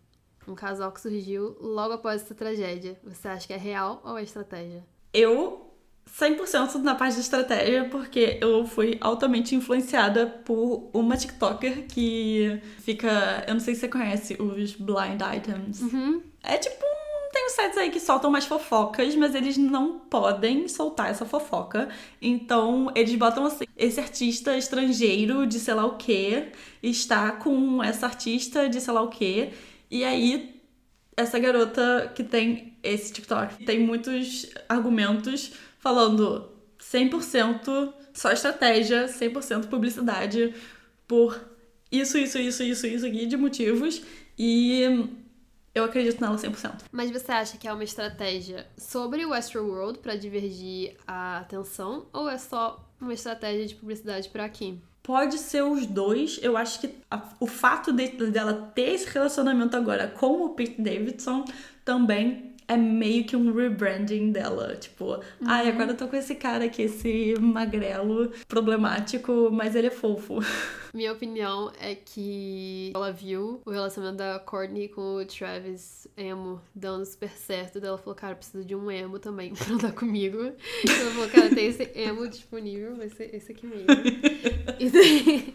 Um casal que surgiu logo após essa tragédia. Você acha que é real ou é estratégia? Eu... cem por cento na parte de estratégia, porque eu fui altamente influenciada por uma TikToker que fica... eu não sei se você conhece os Blind Items. Uhum. É tipo... tem uns sites aí que soltam mais fofocas, mas eles não podem soltar essa fofoca. Então, eles botam assim... esse artista estrangeiro de sei lá o quê está com essa artista de sei lá o quê. E aí, essa garota que tem esse TikTok tem muitos argumentos... falando cem por cento só estratégia, cem por cento publicidade por isso, isso, isso, isso, isso aqui de motivos. E eu acredito nela cem por cento. Mas você acha que é uma estratégia sobre o Astroworld para divergir a atenção? Ou é só uma estratégia de publicidade para Kim? Pode ser os dois. Eu acho que a, o fato de, dela ter esse relacionamento agora com o Pete Davidson também... é meio que um rebranding dela. Tipo, uhum. ai, ah, agora eu tô com esse cara aqui, esse magrelo problemático, mas ele é fofo. Minha opinião é que ela viu o relacionamento da Kourtney com o Travis emo dando super certo. Daí ela falou, cara, eu preciso de um emo também pra andar comigo. Então ela falou, cara, tem esse emo disponível, vai ser esse aqui mesmo. E daí...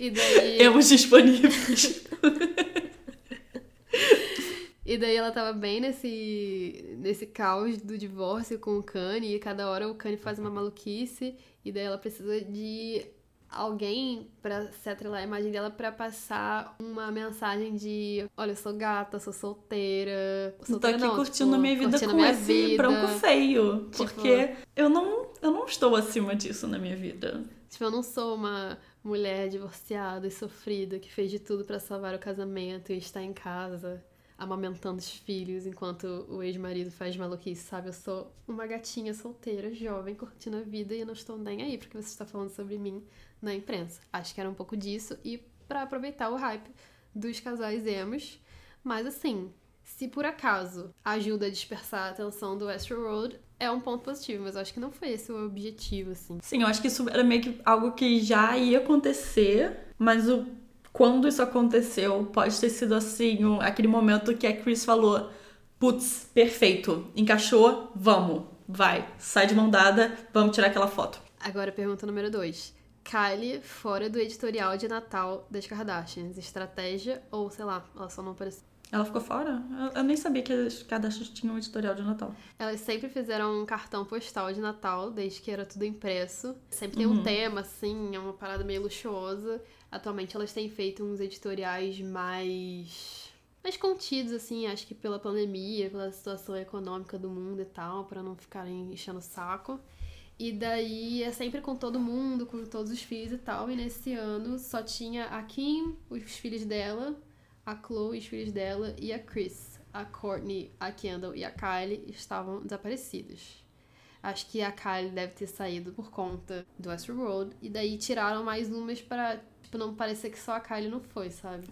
e daí... emos disponíveis. E daí ela tava bem nesse, nesse caos do divórcio com o Kanye. E cada hora o Kanye faz uma maluquice. E daí ela precisa de alguém pra se atrelar à imagem dela pra passar uma mensagem de... olha, eu sou gata, sou solteira... solteira tô aqui não, curtindo tipo, a minha vida com minha esse vida. Branco feio. Tipo, porque eu não, eu não estou acima disso na minha vida. Tipo, eu não sou uma... mulher divorciada e sofrida que fez de tudo pra salvar o casamento e está em casa amamentando os filhos enquanto o ex-marido faz maluquice, sabe? Eu sou uma gatinha solteira, jovem, curtindo a vida e eu não estou nem aí porque você está falando sobre mim na imprensa. Acho que era um pouco disso e pra aproveitar o hype dos casais emos, Mas assim, se por acaso ajuda a dispersar a atenção do Astroworld, é um ponto positivo, mas eu acho que não foi esse o objetivo, assim. Sim, eu acho que isso era meio que algo que já ia acontecer, mas o quando isso aconteceu pode ter sido, assim, um, aquele momento que a Kris falou, putz, perfeito, encaixou, vamos, vai, sai de mão dada, vamos tirar aquela foto. Agora, pergunta número dois. Kylie fora do editorial de Natal das Kardashians, estratégia ou, sei lá, ela só não apareceu? Ela ficou fora? Eu, eu nem sabia que as Kardashians tinham um editorial de Natal. Elas sempre fizeram um cartão postal de Natal, desde que era tudo impresso. Sempre tem uhum. um tema, assim, é uma parada meio luxuosa. Atualmente elas têm feito uns editoriais mais... mais contidos, assim, acho que pela pandemia, pela situação econômica do mundo e tal, pra não ficarem enchendo o saco. E daí é sempre com todo mundo, com todos os filhos e tal. E nesse ano só tinha a Kim, os filhos dela... a Khloé, os filhos dela, e a Kris, a Kourtney, a Kendall e a Kylie estavam desaparecidos. Acho que a Kylie deve ter saído por conta do Astroworld, e daí tiraram mais umas pra tipo, não parecer que só a Kylie não foi, sabe?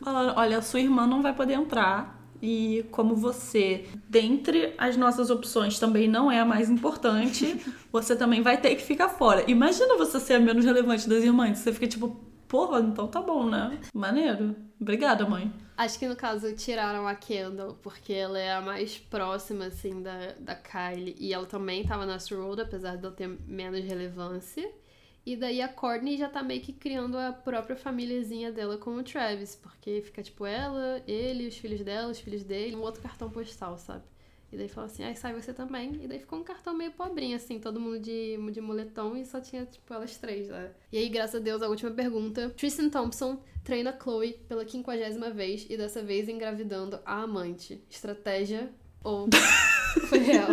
Falaram, olha, sua irmã não vai poder entrar, e como você, dentre as nossas opções, também não é a mais importante, você também vai ter que ficar fora. Imagina você ser a menos relevante das irmãs, você fica tipo... Porra, então tá bom, né? Maneiro. Obrigada, mãe. Acho que, no caso, tiraram a Kendall, porque ela é a mais próxima, assim, da, da Kylie. E ela também tava na Astroworld, apesar de ela ter menos relevância. E daí a Kourtney já tá meio que criando a própria famíliazinha dela com o Travis. Porque fica, tipo, ela, ele, os filhos dela, os filhos dele. Um outro cartão postal, sabe? E daí fala assim, ai, sai você também. E daí ficou um cartão meio pobrinho, assim, todo mundo de, de moletom e só tinha, tipo, elas três, né? E aí, graças a Deus, a última pergunta. Tristan Thompson treina Khloé pela quinquagésima vez e dessa vez engravidando a amante. Estratégia ou foi real?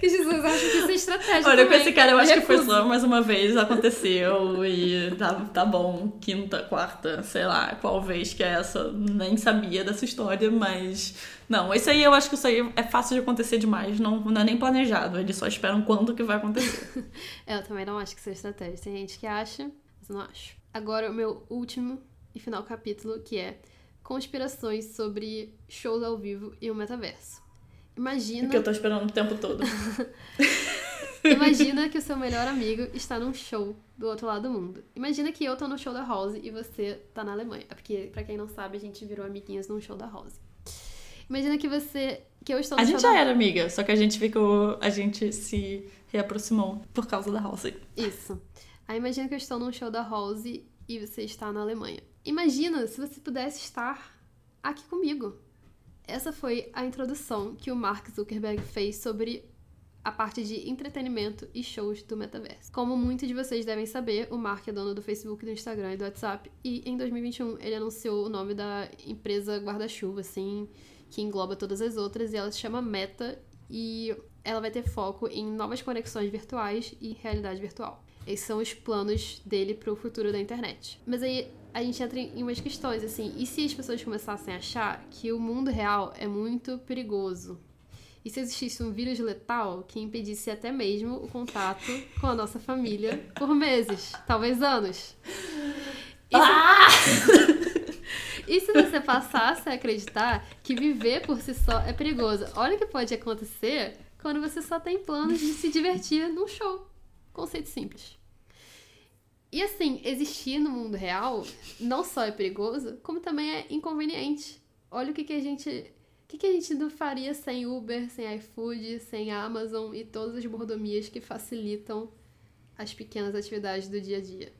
Que Jesus acha que isso é estratégia. Olha, também. Com esse cara eu acho que foi só mais uma vez, aconteceu e tá, tá bom, quinta, quarta, sei lá qual vez que é essa, nem sabia dessa história, mas não, isso aí eu acho que isso aí é fácil de acontecer demais, não, não é nem planejado, eles só esperam quando que vai acontecer. Eu também não acho que isso é estratégia, tem gente que acha, mas eu não acho. Agora o meu último e final capítulo, que é conspirações sobre shows ao vivo e o metaverso. Imagina... É que eu tô esperando o tempo todo. Imagina que o seu melhor amigo está num show do outro lado do mundo. Imagina que eu tô no show da Rose e você tá na Alemanha. Porque, pra quem não sabe, a gente virou amiguinhas num show da Rose. Imagina que você... que eu estou no a show da... A gente já era amiga, só que a gente ficou... A gente se reaproximou por causa da Rose. Isso. Aí imagina que eu estou num show da Rose e você está na Alemanha. Imagina se você pudesse estar aqui comigo. Essa foi a introdução que o Mark Zuckerberg fez sobre a parte de entretenimento e shows do metaverso. Como muitos de vocês devem saber, o Mark é dono do Facebook, do Instagram e do WhatsApp, e em dois mil e vinte e um ele anunciou o nome da empresa guarda-chuva, assim, que engloba todas as outras, e ela se chama Meta, e ela vai ter foco em novas conexões virtuais e realidade virtual. Esses são os planos dele pro futuro da internet. Mas aí a gente entra em umas questões, assim, e se as pessoas começassem a achar que o mundo real é muito perigoso? E se existisse um vírus letal que impedisse até mesmo o contato com a nossa família por meses, talvez anos? E se... Ah! E se você passasse a acreditar que viver por si só é perigoso? Olha o que pode acontecer quando você só tem planos de se divertir num show. Conceito simples. E assim, existir no mundo real não só é perigoso, como também é inconveniente. Olha o que, que a gente o que, que a gente não faria sem Uber, sem iFood, sem Amazon e todas as mordomias que facilitam as pequenas atividades do dia a dia.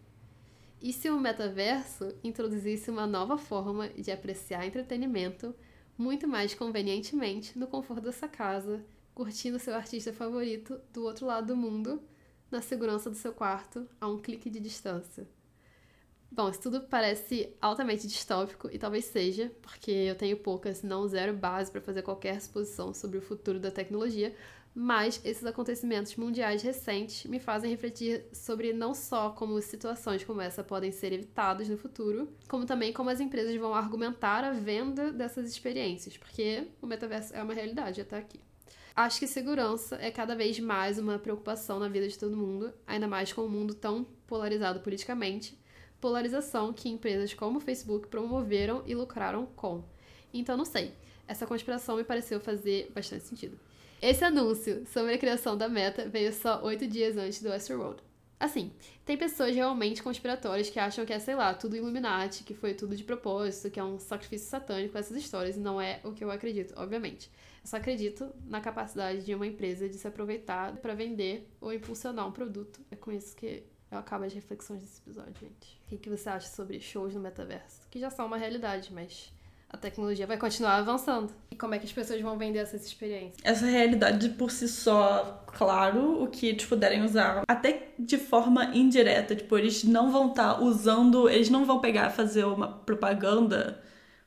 E se o metaverso introduzisse uma nova forma de apreciar entretenimento muito mais convenientemente no conforto dessa casa, curtindo seu artista favorito do outro lado do mundo, na segurança do seu quarto, a um clique de distância? Bom, isso tudo parece altamente distópico, e talvez seja, porque eu tenho pouca, se não zero base para fazer qualquer suposição sobre o futuro da tecnologia, mas esses acontecimentos mundiais recentes me fazem refletir sobre não só como situações como essa podem ser evitadas no futuro, como também como as empresas vão argumentar a venda dessas experiências, porque o metaverso é uma realidade até aqui. Acho que segurança é cada vez mais uma preocupação na vida de todo mundo, ainda mais com um mundo tão polarizado politicamente, polarização que empresas como o Facebook promoveram e lucraram com. Então não sei. Essa conspiração me pareceu fazer bastante sentido. Esse anúncio sobre a criação da Meta veio só oito dias antes do Astroworld. Assim, tem pessoas realmente conspiratórias que acham que é, sei lá, tudo Illuminati, que foi tudo de propósito, que é um sacrifício satânico, essas histórias, e não é o que eu acredito, obviamente. Eu só acredito na capacidade de uma empresa de se aproveitar para vender ou impulsionar um produto. É com isso que eu acabo as reflexões desse episódio, gente. O que, que você acha sobre shows no metaverso? Que já são uma realidade, mas a tecnologia vai continuar avançando. E como é que as pessoas vão vender essas experiências? Essa realidade por si só, claro, o que eles puderem usar. Até de forma indireta, tipo, eles não vão estar usando, eles não vão pegar e fazer uma propaganda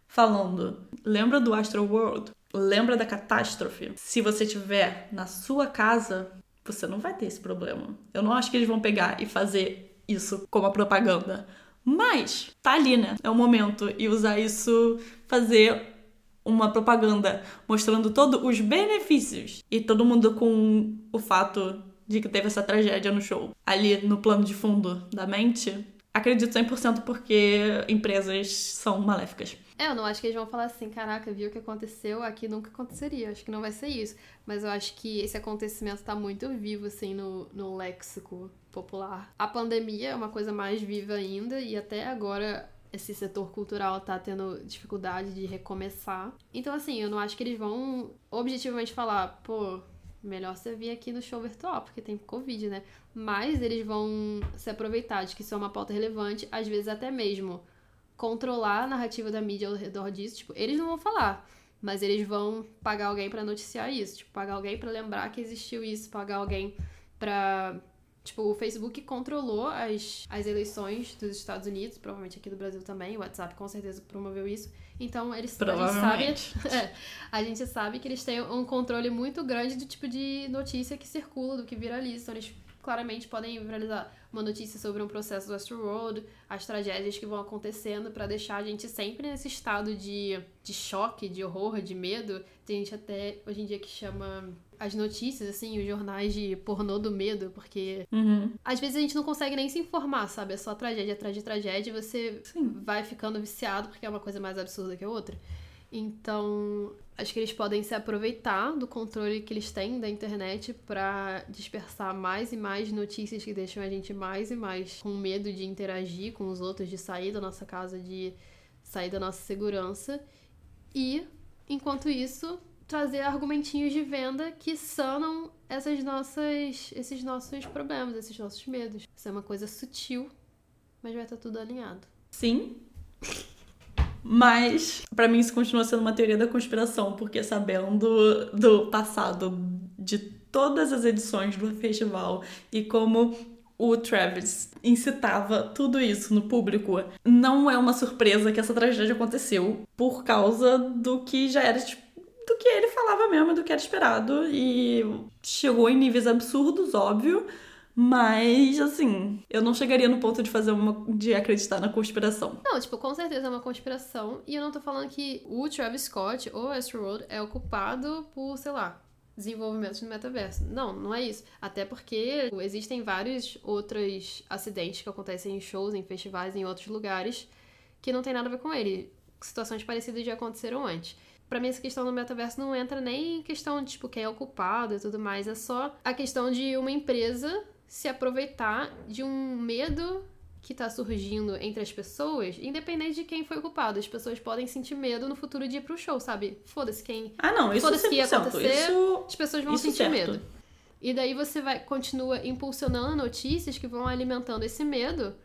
falando. Lembra do Astroworld? Lembra da catástrofe? Se você estiver na sua casa, você não vai ter esse problema. Eu não acho que eles vão pegar e fazer isso como a propaganda. Mas tá ali, né? É o momento. E usar isso, fazer uma propaganda mostrando todos os benefícios. E todo mundo com o fato de que teve essa tragédia no show. Ali no plano de fundo da mente. Acredito cem por cento porque empresas são maléficas. É, eu não acho que eles vão falar assim, caraca, viu o que aconteceu? Aqui nunca aconteceria. Acho que não vai ser isso. Mas eu acho que esse acontecimento tá muito vivo, assim, no, no léxico popular. A pandemia é uma coisa mais viva ainda e até agora esse setor cultural tá tendo dificuldade de recomeçar. Então, assim, eu não acho que eles vão objetivamente falar, pô, melhor você vir aqui no show virtual, porque tem Covid, né? Mas eles vão se aproveitar de que isso é uma pauta relevante, às vezes até mesmo controlar a narrativa da mídia ao redor disso. Tipo, eles não vão falar, mas eles vão pagar alguém pra noticiar isso, tipo, pagar alguém pra lembrar que existiu isso, pagar alguém pra... Tipo, o Facebook controlou as, as eleições dos Estados Unidos, provavelmente aqui do Brasil também, o WhatsApp com certeza promoveu isso. Então, eles, a gente sabe, é, a gente sabe que eles têm um controle muito grande do tipo de notícia que circula, do que viraliza. Então, eles claramente podem viralizar uma notícia sobre um processo do Astroworld, as tragédias que vão acontecendo, pra deixar a gente sempre nesse estado de, de choque, de horror, de medo. Tem gente até hoje em dia que chama as notícias, assim, os jornais de pornô do medo, porque uhum. às vezes a gente não consegue nem se informar, sabe? É só tragédia atrás de tragédia e você Sim. vai ficando viciado porque é uma coisa mais absurda que a outra. Então, acho que eles podem se aproveitar do controle que eles têm da internet pra dispersar mais e mais notícias que deixam a gente mais e mais com medo de interagir com os outros, de sair da nossa casa, de sair da nossa segurança. E, enquanto isso, trazer argumentinhos de venda que sanam essas nossas, esses nossos problemas, esses nossos medos. Isso é uma coisa sutil, mas vai estar tudo alinhado. Sim, mas pra mim isso continua sendo uma teoria da conspiração, porque sabendo do passado de todas as edições do festival e como o Travis incitava tudo isso no público, não é uma surpresa que essa tragédia aconteceu por causa do que já era, tipo, do que ele falava mesmo, do que era esperado, e chegou em níveis absurdos, óbvio, mas, assim, eu não chegaria no ponto de fazer uma, de acreditar na conspiração. Não, tipo, com certeza é uma conspiração, e eu não tô falando que o Travis Scott ou Astroworld é o culpado por, sei lá, desenvolvimento no metaverso. Não, não é isso. Até porque existem vários outros acidentes que acontecem em shows, em festivais, em outros lugares, que não tem nada a ver com ele. Situações parecidas já aconteceram antes. Pra mim, essa questão do metaverso não entra nem em questão de, tipo, quem é o culpado e tudo mais. É só a questão de uma empresa se aproveitar de um medo que tá surgindo entre as pessoas, independente de quem foi o culpado. As pessoas podem sentir medo no futuro de ir pro show, sabe? Foda-se quem... Ah, não, isso Foda-se que ia acontecer, isso, as pessoas vão sentir certo. medo. E daí você vai continua impulsionando notícias que vão alimentando esse medo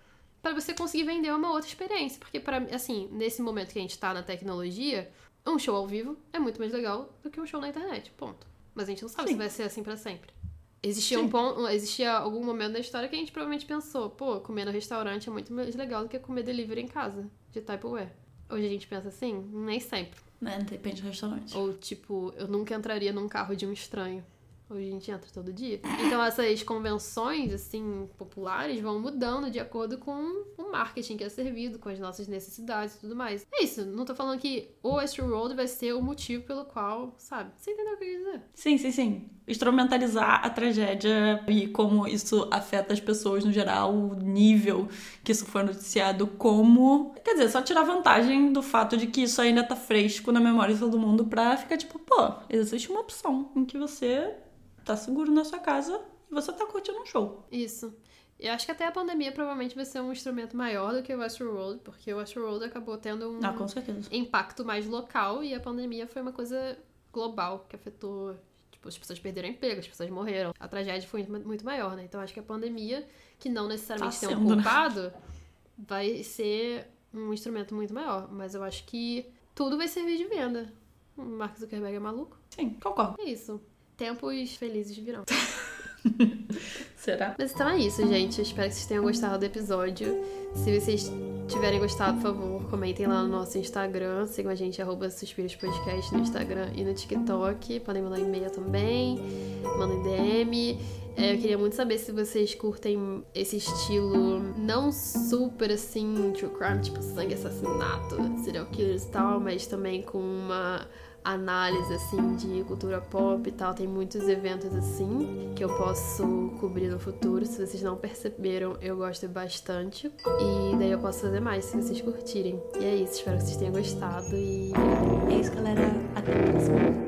pra você conseguir vender uma outra experiência. Porque, pra, assim, nesse momento que a gente tá na tecnologia... Um show ao vivo é muito mais legal do que um show na internet, ponto. Mas a gente não sabe Sim. se vai ser assim pra sempre. Existia, um ponto, existia algum momento da história que a gente provavelmente pensou, pô, comer no restaurante é muito mais legal do que comer delivery em casa, de Tupperware. Hoje a gente pensa assim, nem sempre. É, depende do restaurante. Ou tipo, eu nunca entraria num carro de um estranho. Hoje a gente entra todo dia. Então essas convenções, assim, populares vão mudando de acordo com o marketing que é servido, com as nossas necessidades e tudo mais. É isso, não tô falando que o Astroworld vai ser o motivo pelo qual, sabe? Você entendeu o que eu quis dizer? Sim, sim, sim. instrumentalizar a tragédia e como isso afeta as pessoas no geral, o nível que isso foi noticiado como... Quer dizer, só tirar vantagem do fato de que isso ainda tá fresco na memória de todo mundo pra ficar tipo, pô, existe uma opção em que você tá seguro na sua casa e você tá curtindo um show. Isso. Eu acho que até a pandemia provavelmente vai ser um instrumento maior do que o Astroworld, porque o Astroworld acabou tendo um ah, com certeza. impacto mais local e a pandemia foi uma coisa global que afetou... As pessoas perderam emprego, as pessoas morreram. A tragédia foi muito maior, né? Então acho que a pandemia, que não necessariamente tá tem um culpado, né? Vai ser um instrumento muito maior. Mas eu acho que tudo vai servir de venda. O Mark Zuckerberg é maluco. Sim, concordo. É isso. Tempos felizes virão. Será? Mas então é isso, gente. Eu espero que vocês tenham gostado do episódio. Se vocês tiverem gostado, por favor, comentem lá no nosso Instagram. Sigam a gente, arroba suspirospodcast no Instagram e no TikTok. Podem mandar e-mail também. Mandem D M. É, eu queria muito saber se vocês curtem esse estilo não super, assim, true crime, tipo sangue, assassinato, serial killers e tal, mas também com uma... análise, assim, de cultura pop e tal. Tem muitos eventos, assim, que eu posso cobrir no futuro. Se vocês não perceberam, eu gosto bastante. E daí eu posso fazer mais, se vocês curtirem. E é isso, espero que vocês tenham gostado. E é isso, galera. Até a próxima.